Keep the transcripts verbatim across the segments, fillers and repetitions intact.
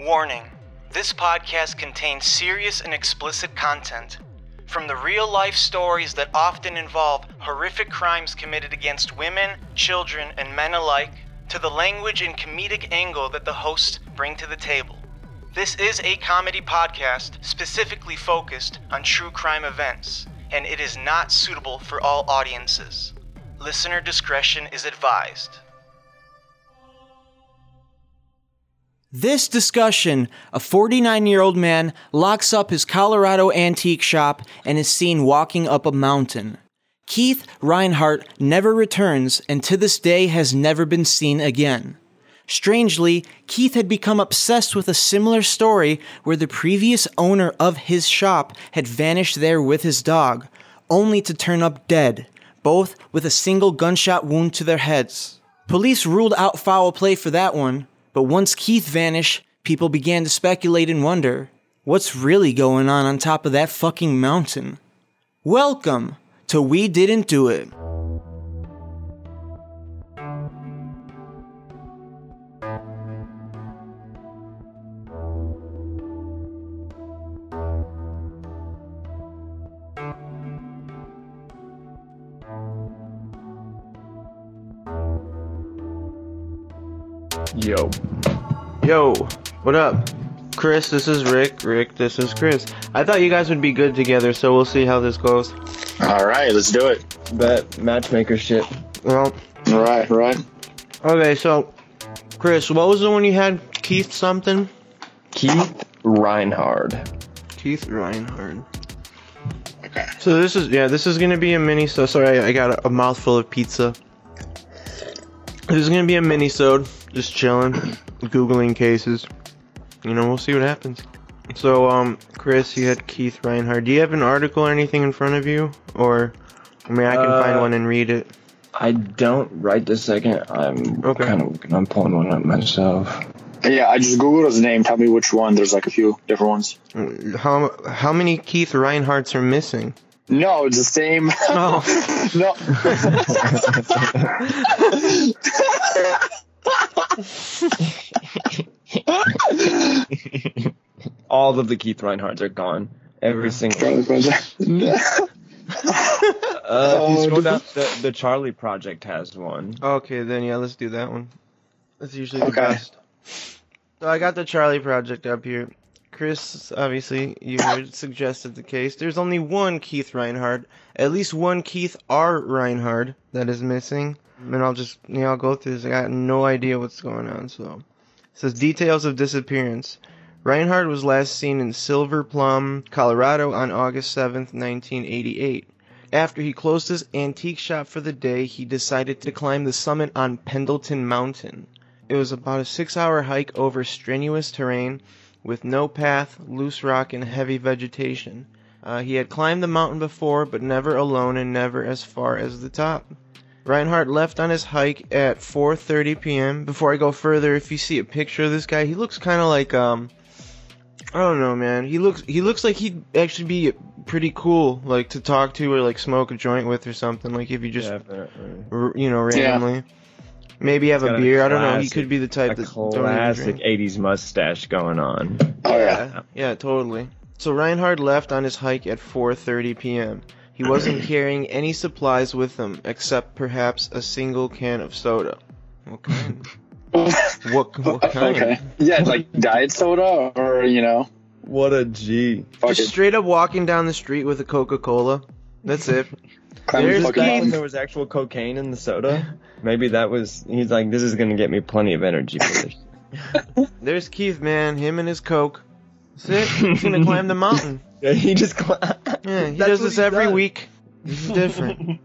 Warning, this podcast contains serious and explicit content. From the real-life stories that often involve horrific crimes committed against women, children, and men alike, to the language and comedic angle that the hosts bring to the table. This is a comedy podcast specifically focused on true crime events, and it is not suitable for all audiences. Listener discretion is advised. This discussion, a forty-nine-year-old man locks up his Colorado antique shop and is seen walking up a mountain. Keith Reinhardt never returns and to this day has never been seen again. Strangely, Keith had become obsessed with a similar story where the previous owner of his shop had vanished there with his dog, only to turn up dead, both with a single gunshot wound to their heads. Police ruled out foul play for that one. But once Keith vanished, people began to speculate and wonder, what's really going on on top of that fucking mountain? Welcome to We Didn't Do It. Yo. Yo, what up? Chris, this is Rick. Rick, this is Chris. I thought you guys would be good together, so we'll see how this goes. Alright, let's do it. Bet. Matchmaker shit. Well. Alright, right. Okay, so, Chris, what was the one you had? Keith something? Keith Reinhardt. Keith Reinhardt. Okay. So this is, yeah, this is gonna be a mini, so sorry, I got a, a mouthful of pizza. This is gonna be a mini-sode. Just chilling, Googling cases. You know, we'll see what happens. So, um, Chris, you had Keith Reinhardt. Do you have an article or anything in front of you? Or, I mean, I can uh, find one and read it. I don't right this second. I'm okay. kind of, I'm pulling one up myself. Yeah, I just Googled his name. Tell me which one. There's like a few different ones. How how many Keith Reinhardts are missing? No, it's the same. Oh. No. All of the Keith Reinhardts are gone. Every single one. uh, the, the Charlie Project has one. Okay, then yeah, let's do that one. That's usually the okay. best. So I got the Charlie Project up here. Chris, obviously, you suggested the case. There's only one Keith Reinhardt, at least one Keith R. Reinhardt that is missing. And I'll just, you know, I'll go through this. I got no idea what's going on, so. It says, details of disappearance. Reinhardt was last seen in Silver Plume, Colorado on August seventh, nineteen eighty-eight. After he closed his antique shop for the day, he decided to climb the summit on Pendleton Mountain. It was about a six-hour hike over strenuous terrain with no path, loose rock, and heavy vegetation. Uh, he had climbed the mountain before, but never alone and never as far as the top. Reinhardt left on his hike at four thirty p.m. Before I go further, if you see a picture of this guy, he looks kind of like, um, I don't know, man. He looks he looks like he'd actually be pretty cool, like, to talk to or, like, smoke a joint with or something, like, if you just, r- you know, randomly. Yeah. Maybe have a beer. A classic, I don't know. He could be the type that's classic eighties mustache going on. Oh, yeah. Yeah, totally. So Reinhardt left on his hike at four thirty p.m., He wasn't carrying any supplies with him, except perhaps a single can of soda. What kind? what, what kind? Okay. Yeah, like diet soda or, you know. What a G. Fuck Just it. Straight up walking down the street with a Coca-Cola. That's it. There's that when there was actual cocaine in the soda. Maybe that was, he's like, this is going to get me plenty of energy for this. There's Keith, man. Him and his Coke. That's it. He's going to climb the mountain. Yeah, he just cl- yeah, he does this every done. week. This is different.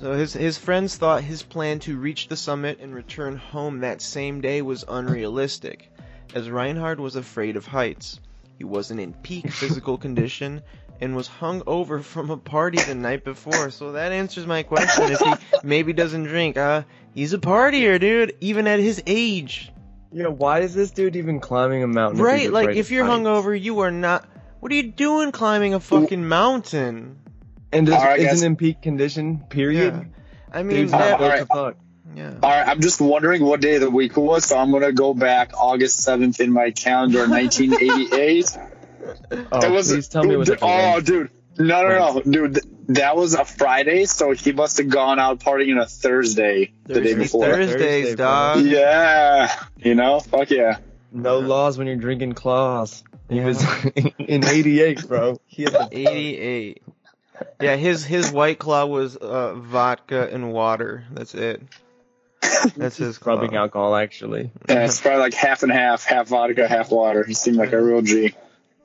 So his his friends thought his plan to reach the summit and return home that same day was unrealistic, as Reinhardt was afraid of heights. He wasn't in peak physical condition and was hung over from a party the night before. So that answers my question. If he maybe doesn't drink, uh, he's a partier, dude, even at his age. You know, why is this dude even climbing a mountain? Right, if like if you're heights? hungover, you are not. What are you doing climbing a fucking mountain? And this right, isn't guys. in peak condition, period? Yeah. I mean, dude, that, uh, right. fuck. Yeah. All right, I'm just wondering what day of the week it was, so I'm going to go back August seventh in my calendar, nineteen eighty-eight. Oh, that was, please tell me what the Oh, dude. No, no, no. Dude, that was a Friday, so he must have gone out partying on a Thursday, Thursday the day before. Thursdays, Thursday, dog. Yeah. You know? Fuck yeah. No laws when you're drinking claws. He yeah. was in eighty-eight, bro. He was eighty-eight. Yeah, his his White Claw was uh, vodka and water. That's it. That's his clubbing alcohol, actually. Yeah, it's probably like half and half, half vodka, half water. He seemed like a real G.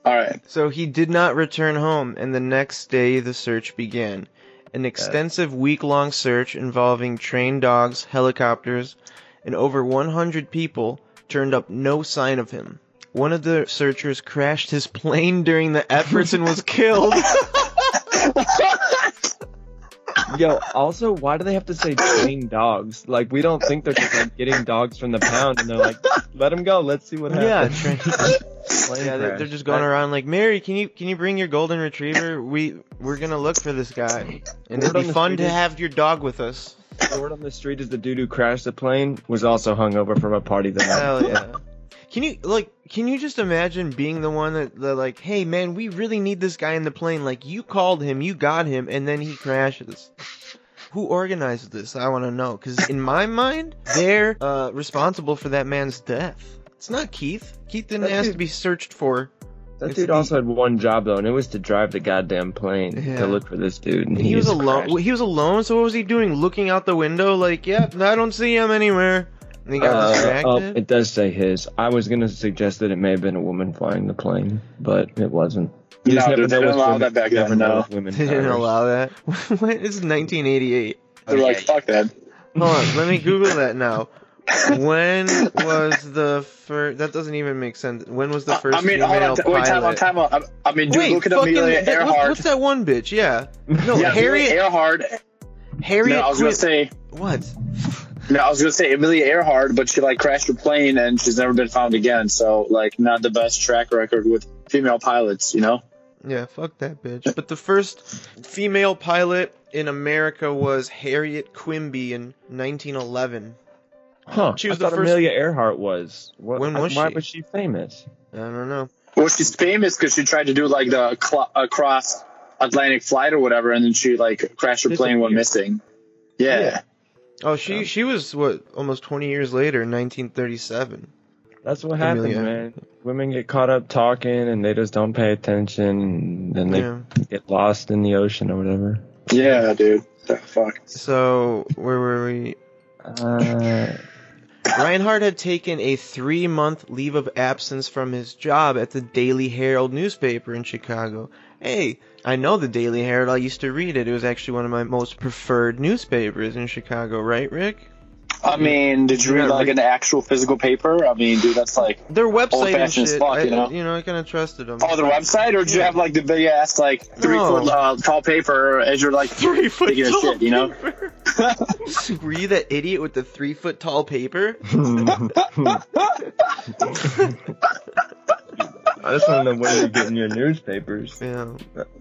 All right. So he did not return home, and the next day the search began. An extensive week-long search involving trained dogs, helicopters, and over one hundred people turned up no sign of him. One of the searchers crashed his plane during the efforts and was killed. Yo, also, why do they have to say trained dogs? Like, we don't think they're just like getting dogs from the pound, and they're like, let them go, let's see what happens. Yeah, trained. Yeah, they're, they're just going around like, Mary, can you can you bring your golden retriever? We we're gonna look for this guy, and it'd be fun to have your dog with us. The word on the street is the dude who crashed the plane was also hungover from a party that hell yeah. Can you like? Can you just imagine being the one that, that like, hey man, we really need this guy in the plane. Like you called him, you got him, and then he crashes. Who organized this? I want to know, because in my mind, they're uh, responsible for that man's death. It's not Keith. Keith didn't ask to be searched for. That dude also had one job though, and it was to drive the goddamn plane yeah. to look for this dude. And he, he was alone. Crashed. He was alone. So what was he doing? Looking out the window, like, yep, yeah, I don't see him anywhere. And he got uh, distracted? Oh, it does say his. I was going to suggest that it may have been a woman flying the plane, but it wasn't. You no, never, dude, they didn't allow women, that back then, no. They didn't allow that? It's nineteen eighty-eight. They're okay. Like, fuck that. Hold on, let me Google that now. When was the first... That doesn't even make sense. When was the first I mean, female I, I, pilot? Wait, time on, time on. I, I mean, dude, wait, look at Amelia that, Earhart. What's that one bitch? Yeah. No, yeah, Harriet... Earhart. Harriet... No, I was going to say... What? No, I was gonna say Amelia Earhart, but she like crashed her plane and she's never been found again. So like, not the best track record with female pilots, you know? Yeah, fuck that bitch. But the first female pilot in America was Harriet Quimby in nineteen eleven. Huh? She was I the first. Amelia Earhart was. What, when was why she? Why was she famous? I don't know. Well, she's famous because she tried to do like the cl- uh, cross Atlantic flight or whatever, and then she like crashed her plane while missing. Yeah. yeah. Oh, she um, she was, what, almost twenty years later, nineteen thirty-seven. That's what happens, man. Women get caught up talking, and they just don't pay attention, and then they yeah. get lost in the ocean or whatever. Yeah, dude. Oh, fuck. So, where were we? Uh... Reinhardt had taken a three-month leave of absence from his job at the Daily Herald newspaper in Chicago. Hey, I know the Daily Herald. I used to read it. It was actually one of my most preferred newspapers in Chicago, right, Rick? I mean, did you read, like, an actual physical paper? I mean, dude, that's, like, their website and shit, fuck, I, you know? You know, I kind of trusted them. Oh, their website? Or did yeah. you have, like, the big-ass, like, three-foot no. uh, tall paper as you're, like, three-foot tall shit, you know? Paper? Were you that idiot with the three-foot tall paper? I just want to know where you get in your newspapers. Yeah,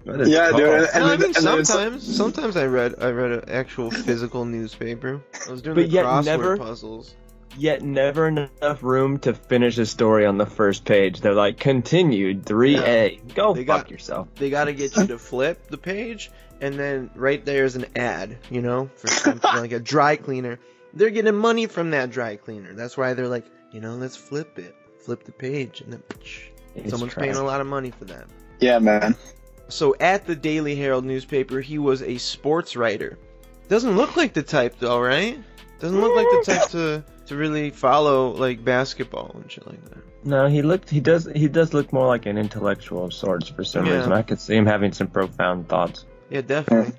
yeah, tall. Dude. And well, I mean, and sometimes, then... sometimes I read, I read an actual physical newspaper. I was doing but the yet crossword never, puzzles. Yet never enough room to finish a story on the first page. They're like, continued three A. Yeah. Go they fuck got, yourself. They got to get you to flip the page, and then right there is an ad. You know, for something like a dry cleaner. They're getting money from that dry cleaner. That's why they're like, you know, let's flip it, flip the page, and then. Psh. It's Someone's trash. Paying a lot of money for that. Yeah, man. So at the Daily Herald newspaper, he was a sports writer. Doesn't look like the type, though, right? Doesn't look like the type to, to really follow like basketball and shit like that. No, he looked. He does. He does look more like an intellectual of sorts for some yeah. reason. I could see him having some profound thoughts. Yeah, definitely.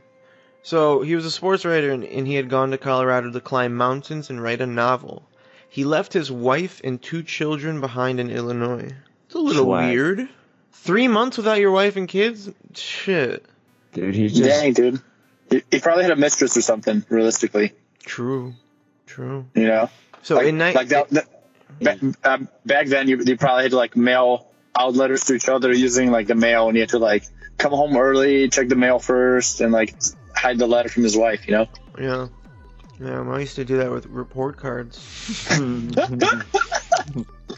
So he was a sports writer, and, and he had gone to Colorado to climb mountains and write a novel. He left his wife and two children behind in Illinois. It's a little Twice. weird. Three months without your wife and kids? Shit. Dude, he just... Dang, dude. He, he probably had a mistress or something, realistically. True. True. You know? So, like, in night... Like that, that, back, um, back then, you, you probably had to, like, mail out letters to each other using, like, the mail, and you had to, like, come home early, check the mail first, and, like, hide the letter from his wife, you know? Yeah. Yeah, I used to do that with report cards.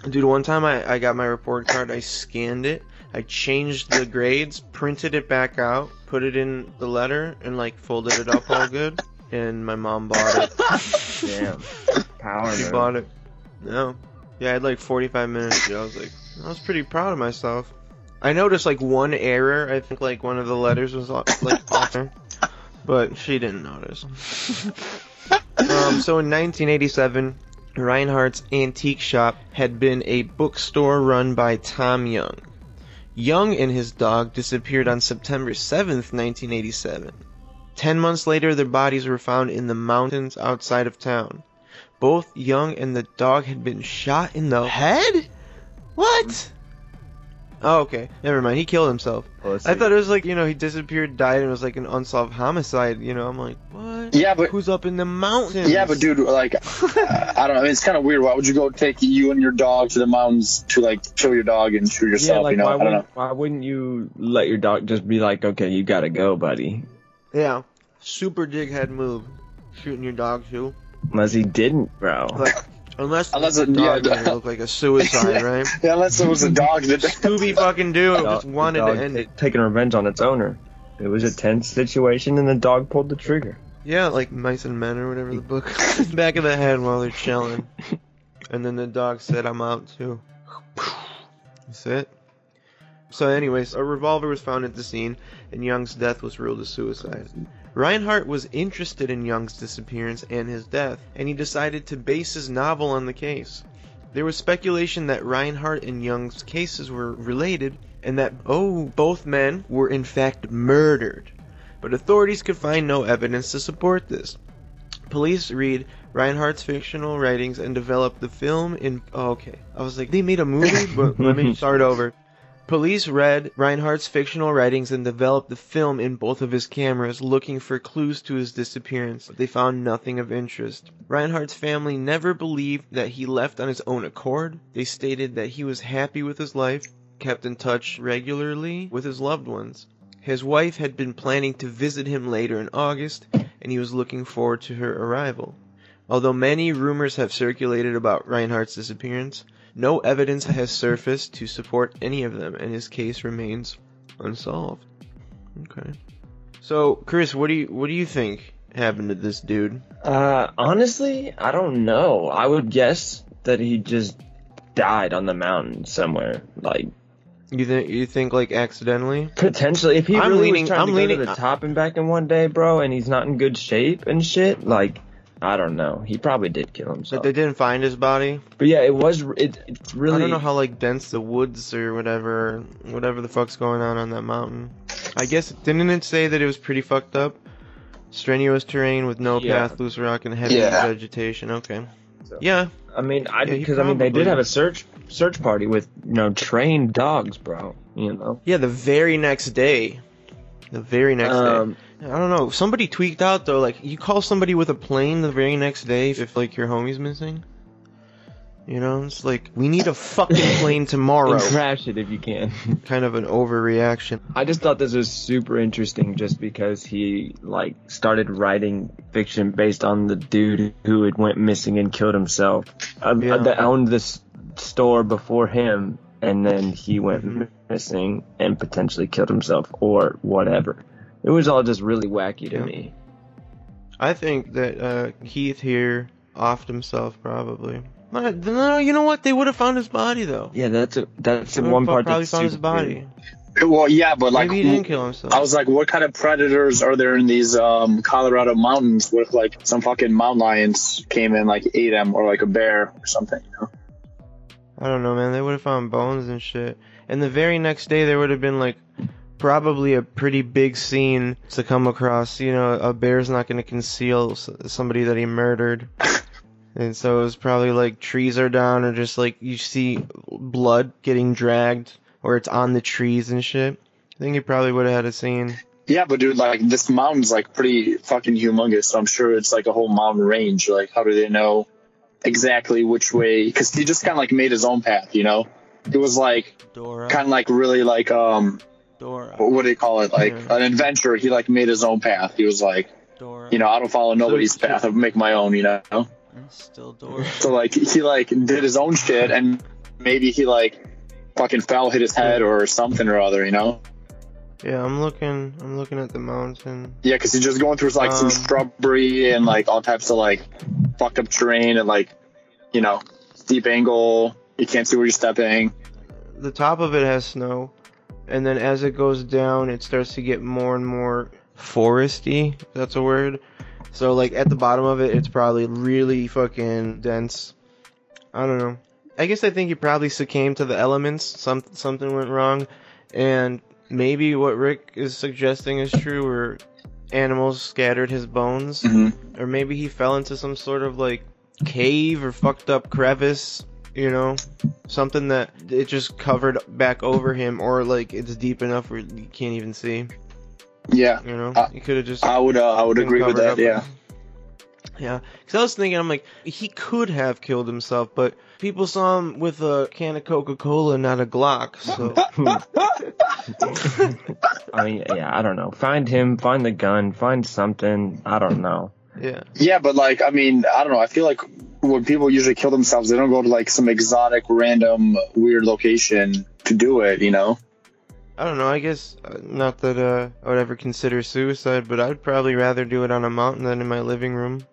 Dude, one time I, I got my report card, I scanned it, I changed the grades, printed it back out, put it in the letter, and like folded it up all good, and my mom bought it. Damn. Power. She bought it. No. Yeah, I had like forty-five minutes. I was like, I was pretty proud of myself. I noticed like one error. I think like one of the letters was like off there, but she didn't notice. um, so in nineteen eighty-seven, Reinhardt's antique shop had been a bookstore run by Tom Young. Young and his dog disappeared on September seventh, nineteen eighty-seven. Ten months later, their bodies were found in the mountains outside of town. Both Young and the dog had been shot in the head? What? Oh, okay. Never mind. He killed himself. Pussy. I thought it was like, you know, he disappeared, died, and it was like an unsolved homicide. You know, I'm like, what? Yeah, but who's up in the mountains? Yeah, but dude, like, uh, I don't know. I mean, it's kind of weird. Why would you go take you and your dog to the mountains to like kill your dog and shoot yourself? Yeah, like, you know, why I don't know. Why wouldn't you let your dog just be like, okay, you gotta go, buddy? Yeah, super dighead move, shooting your dog too. Unless he didn't, bro. Like, Unless, unless it yeah, looked like a suicide, right? Yeah, unless it was a dog that Scooby fucking Doo just wanted to end it. Taking revenge on its owner. It was a tense situation, and the dog pulled the trigger. Yeah, like Mice and Men or whatever the book. Back of the head while they're chilling, and then the dog said, "I'm out too." That's it. So, anyways, a revolver was found at the scene, and Young's death was ruled a suicide. Reinhardt was interested in Young's disappearance and his death, and he decided to base his novel on the case. There was speculation that Reinhardt and Young's cases were related, and that, oh, both men were in fact murdered. But authorities could find no evidence to support this. Police read Reinhardt's fictional writings and developed the film in... Oh, okay. I was like, they made a movie? But let me start over. Police read Reinhardt's fictional writings and developed the film in both of his cameras, looking for clues to his disappearance, but they found nothing of interest. Reinhardt's family never believed that he left on his own accord. They stated that he was happy with his life, kept in touch regularly with his loved ones. His wife had been planning to visit him later in August, and he was looking forward to her arrival. Although many rumors have circulated about Reinhardt's disappearance, no evidence has surfaced to support any of them, and his case remains unsolved. Okay. So, Chris, what do you what do you think happened to this dude? Uh, honestly, I don't know. I would guess that he just died on the mountain somewhere. Like, you think you think like accidentally? Potentially, if he I'm really leaning, was trying I'm to leaning, go to the top and back in one day, bro, and he's not in good shape and shit, like. I don't know. He probably did kill himself. But they didn't find his body? But yeah, it was... It, it's really... I don't know how, like, dense the woods or whatever... Whatever the fuck's going on on that mountain. I guess... Didn't it say that it was pretty fucked up? Strenuous terrain with no yeah. path, loose rock, and heavy yeah. vegetation. Okay. So, yeah. I mean, I... Because, yeah, I mean, they did have a search search party with, you know, trained dogs, bro. You know? Yeah, the very next day. The very next um, day. I don't know. Somebody tweaked out, though. Like, you call somebody with a plane the very next day if, like, your homie's missing. You know? It's like, we need a fucking plane tomorrow. And crash it if you can. Kind of an overreaction. I just thought this was super interesting just because he, like, started writing fiction based on the dude who had went missing and killed himself. Uh, yeah. That owned this store before him, and then he went mm-hmm. missing and potentially killed himself or whatever. It was all just really wacky to yeah. me. I think that uh, Keith here offed himself, probably. But, no, you know what? They would have found his body, though. Yeah, that's a, that's they one part. Probably that's found his body. Weird. Well, yeah, but like, maybe he didn't kill himself. I was like, what kind of predators are there in these um, Colorado mountains? What if like some fucking mountain lions came and like ate him, or like a bear or something? You know? I don't know, man. They would have found bones and shit. And the very next day, there would have been like. Probably a pretty big scene to come across. You know, a bear's not going to conceal somebody that he murdered. And so it was probably like trees are down, or just like you see blood getting dragged, or it's on the trees and shit. I think he probably would have had a scene. Yeah, but dude, like this mountain's like pretty fucking humongous, so I'm sure it's like a whole mountain range. Like, how do they know exactly which way? Because he just kind of like made his own path, you know? It was like kind of like really like... um. Dora. What do they call it? Like, yeah. An adventure. He, like, made his own path. He was like, Dora. You know, I don't follow nobody's so path. I make my own, you know? Still Dora. So, like, he, like, did his own shit, and maybe he, like, fucking fell, hit his head or something or other, you know? Yeah, I'm looking, I'm looking at the mountain. Yeah, because he's just going through, like, um, some shrubbery and, like, all types of, like, fucked up terrain and, like, you know, steep angle. You can't see where you're stepping. The top of it has snow, and then as it goes down, it starts to get more and more foresty, if that's a word. So, like, at the bottom of it, it's probably really fucking dense. I don't know. I guess I think he probably succumbed to the elements. Some, something went wrong, and maybe what Rick is suggesting is true, where animals scattered his bones, mm-hmm. or maybe he fell into some sort of, like, cave or fucked up crevice, you know, something that it just covered back over him, or, like, it's deep enough where you can't even see. Yeah, you know, I, you could have just. I would. Uh, I would agree with that. Yeah. And, yeah, because I was thinking, I'm like, he could have killed himself, but people saw him with a can of Coca-Cola, not a Glock. So. I mean, yeah, I don't know. Find him. Find the gun. Find something. I don't know. Yeah. Yeah, but, like, I mean, I don't know. I feel like when people usually kill themselves, they don't go to, like, some exotic, random, weird location to do it. You know. I don't know, I guess, uh, not that uh, I would ever consider suicide, but I'd probably rather do it on a mountain than in my living room.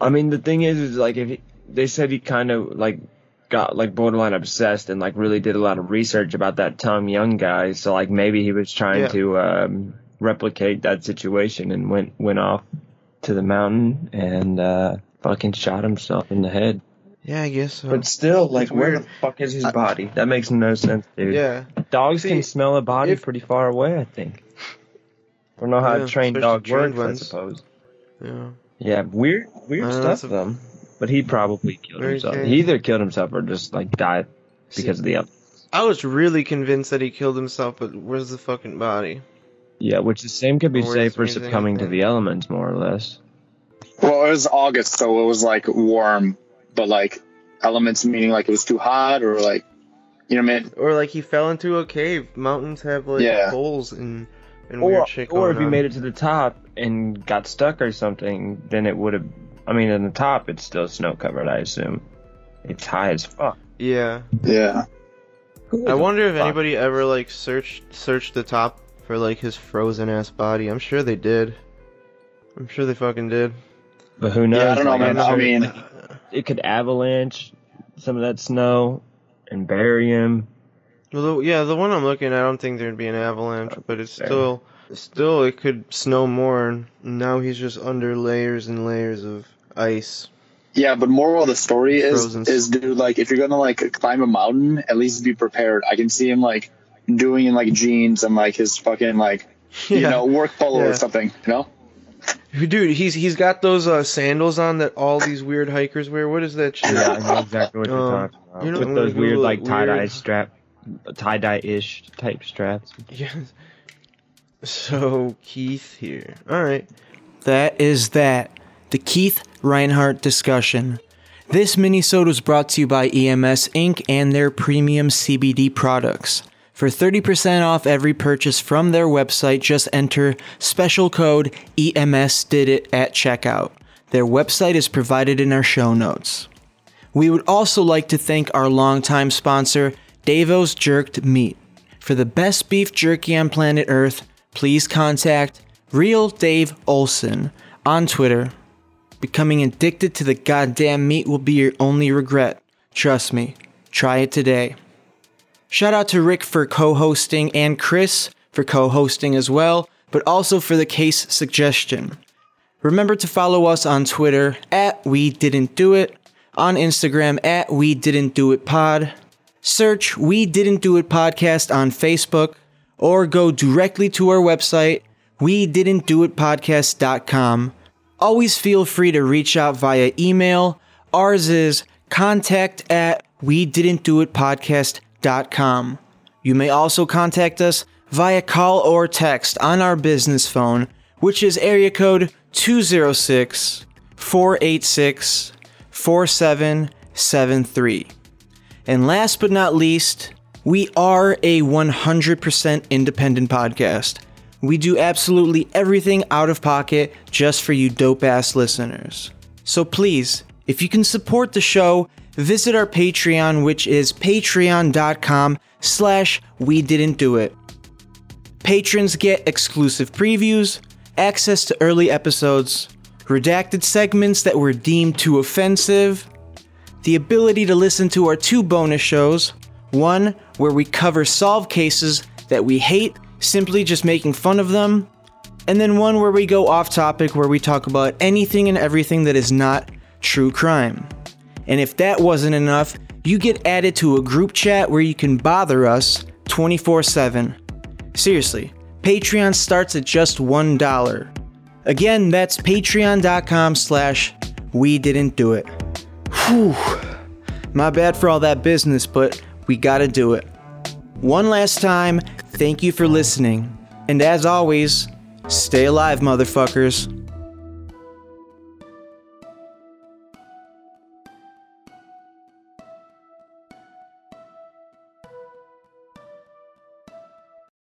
I mean, the thing is, is, like, if he, they said he kind of, like, got, like, borderline obsessed and, like, really did a lot of research about that Tom Young guy, so, like, maybe he was trying yeah. to um, replicate that situation and went, went off to the mountain and uh, fucking shot himself in the head. Yeah, I guess so. But still, like, where the fuck is his body? That makes no sense, dude. Yeah. Dogs See, can smell a body if, pretty far away, I think. I don't know how yeah, a trained dog works, I suppose. Yeah. Yeah, weird, weird stuff, know, though. But he probably killed himself. Case. He either killed himself or just, like, died because See, of the up. I was really convinced that he killed himself, but where's the fucking body? Yeah, which the same could be said for succumbing to the elements, more or less. Well, it was August, so it was, like, warm. But, like, elements meaning, like, it was too hot or, like, you know what I mean? Or, like, he fell into a cave. Mountains have, like, yeah. holes and, and or, weird shit going on. Or if he made it to the top and got stuck or something, then it would have... I mean, in the top, it's still snow-covered, I assume. It's high as fuck. Yeah. Yeah. I wonder if anybody ever, like, searched, searched the top for, like, his frozen-ass body. I'm sure they did. I'm sure they fucking did. But who knows? Yeah, I don't know, man. I mean... It could avalanche some of that snow and bury him. Well, the, yeah, the one I'm looking at, I don't think there'd be an avalanche, oh, but it's there. still, still, it could snow more, and now he's just under layers and layers of ice. Yeah, but moral of the story is, is, dude, like, if you're gonna, like, climb a mountain, at least be prepared. I can see him, like, doing in, like, jeans and, like, his fucking, like, yeah. you know, work polo yeah. or something, you know? Dude, he's he's got those uh, sandals on that all these weird hikers wear. What is that shit? Yeah, I know exactly what you're um, talking about. You know, with those weird, Google, like, tie-dye weird... strap, tie-dye-ish type straps. Yes. So, Keith here. All right. That is that. The Keith Reinhardt discussion. This minisode was brought to you by E M S Incorporated and their premium C B D products. For thirty percent off every purchase from their website, just enter special code EMSDIDIT at checkout. Their website is provided in our show notes. We would also like to thank our longtime sponsor, Davos Jerked Meat. For the best beef jerky on planet Earth, please contact Real Dave Olson on Twitter. Becoming addicted to the goddamn meat will be your only regret. Trust me, try it today. Shout out to Rick for co-hosting and Chris for co-hosting as well, but also for the case suggestion. Remember to follow us on Twitter at We Didn't Do It, on Instagram at We Didn't Do It Pod, search We Didn't Do It Podcast on Facebook, or go directly to our website, We Didn't Do It Podcast dot com. Always feel free to reach out via email. Ours is contact at We Didn't Do It Podcast. Com. You may also contact us via call or text on our business phone, which is area code two oh six, four eight six, four seven seven three. And last but not least, we are a one hundred percent independent podcast. We do absolutely everything out of pocket just for you dope-ass listeners. So please, if you can support the show, visit our Patreon, which is patreon.com slash we didn't do it. Patrons get exclusive previews, access to early episodes, redacted segments that were deemed too offensive, the ability to listen to our two bonus shows, one where we cover solved cases that we hate, simply just making fun of them, and then one where we go off topic where we talk about anything and everything that is not true crime. And if that wasn't enough, you get added to a group chat where you can bother us twenty-four seven. Seriously, Patreon starts at just one dollar. Again, that's patreon.com slash we didn't do it. Whew, my bad for all that business, but we gotta do it. One last time, thank you for listening. And as always, stay alive, motherfuckers.